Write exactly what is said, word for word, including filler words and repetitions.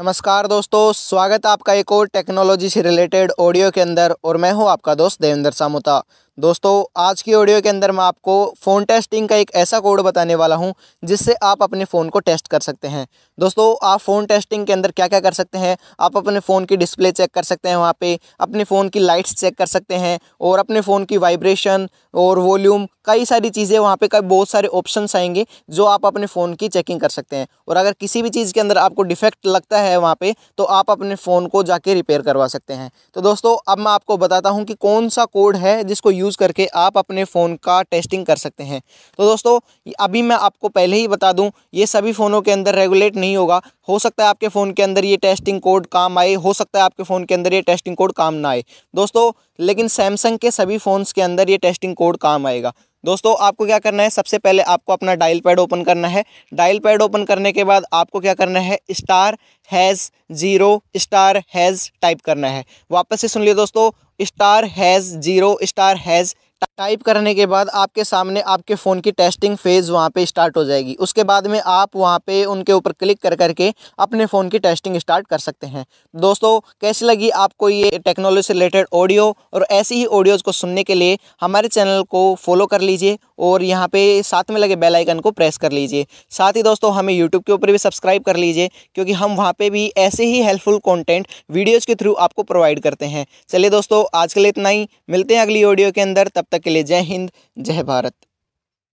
नमस्कार दोस्तों, स्वागत है आपका एक और टेक्नोलॉजी से रिलेटेड ऑडियो के अंदर और मैं हूं आपका दोस्त देवेंद्र सामुता। दोस्तों, आज की ऑडियो के अंदर मैं आपको फ़ोन टेस्टिंग का एक ऐसा कोड बताने वाला हूं जिससे आप अपने फ़ोन को टेस्ट कर सकते हैं। दोस्तों, आप फ़ोन टेस्टिंग के अंदर क्या क्या कर सकते हैं? आप अपने फ़ोन की डिस्प्ले चेक कर सकते हैं, वहां पे अपने फ़ोन की लाइट्स चेक कर सकते हैं और अपने फ़ोन की वाइब्रेशन और वॉल्यूम, कई सारी चीज़ें वहाँ पर बहुत सारे ऑप्शन आएंगे जो आप अपने फ़ोन की चेकिंग कर सकते हैं। और अगर किसी भी चीज़ के अंदर आपको डिफेक्ट लगता है वहाँ पर, तो आप अपने फ़ोन को जाके रिपेयर करवा सकते हैं। तो दोस्तों, अब मैं आपको बताता हूँ कि कौन सा कोड है जिसको यूज़ करके आप अपने फ़ोन का टेस्टिंग कर सकते हैं। तो दोस्तों, अभी मैं आपको पहले ही बता दूं, ये सभी फ़ोनों के अंदर रेगुलेट नहीं होगा। हो सकता है आपके फ़ोन के अंदर ये टेस्टिंग कोड काम आए, हो सकता है आपके फ़ोन के अंदर ये टेस्टिंग कोड काम ना आए दोस्तों, लेकिन सैमसंग के सभी फ़ोन्स के अंदर ये टेस्टिंग कोड काम आएगा। दोस्तों, आपको क्या करना है, सबसे पहले आपको अपना डायल पैड ओपन करना है। डायल पैड ओपन करने के बाद आपको क्या करना है, star hash zero star hash type करना है। वापस से सुन लियो दोस्तों, star hash zero star hash type करने के बाद आपके सामने आपके फ़ोन की टेस्टिंग फेज़ वहाँ पे स्टार्ट हो जाएगी। उसके बाद में आप वहाँ पे उनके ऊपर क्लिक कर करके अपने फ़ोन की टेस्टिंग स्टार्ट कर सकते हैं। दोस्तों, कैसी लगी आपको ये टेक्नोलॉजी से रिलेटेड ऑडियो? और ऐसी ही ऑडियोज़ को सुनने के लिए हमारे चैनल को फॉलो कर लीजिए और यहाँ पे साथ में लगे बेल आइकन को प्रेस कर लीजिए। साथ ही दोस्तों, हमें यूट्यूब के ऊपर भी सब्सक्राइब कर लीजिए, क्योंकि हम वहाँ पे भी ऐसे ही हेल्पफुल कंटेंट वीडियोस के थ्रू आपको प्रोवाइड करते हैं। चलिए दोस्तों, आज के लिए इतना ही। मिलते हैं अगली ऑडियो के अंदर, तब तक के लिए जय हिंद, जय भारत।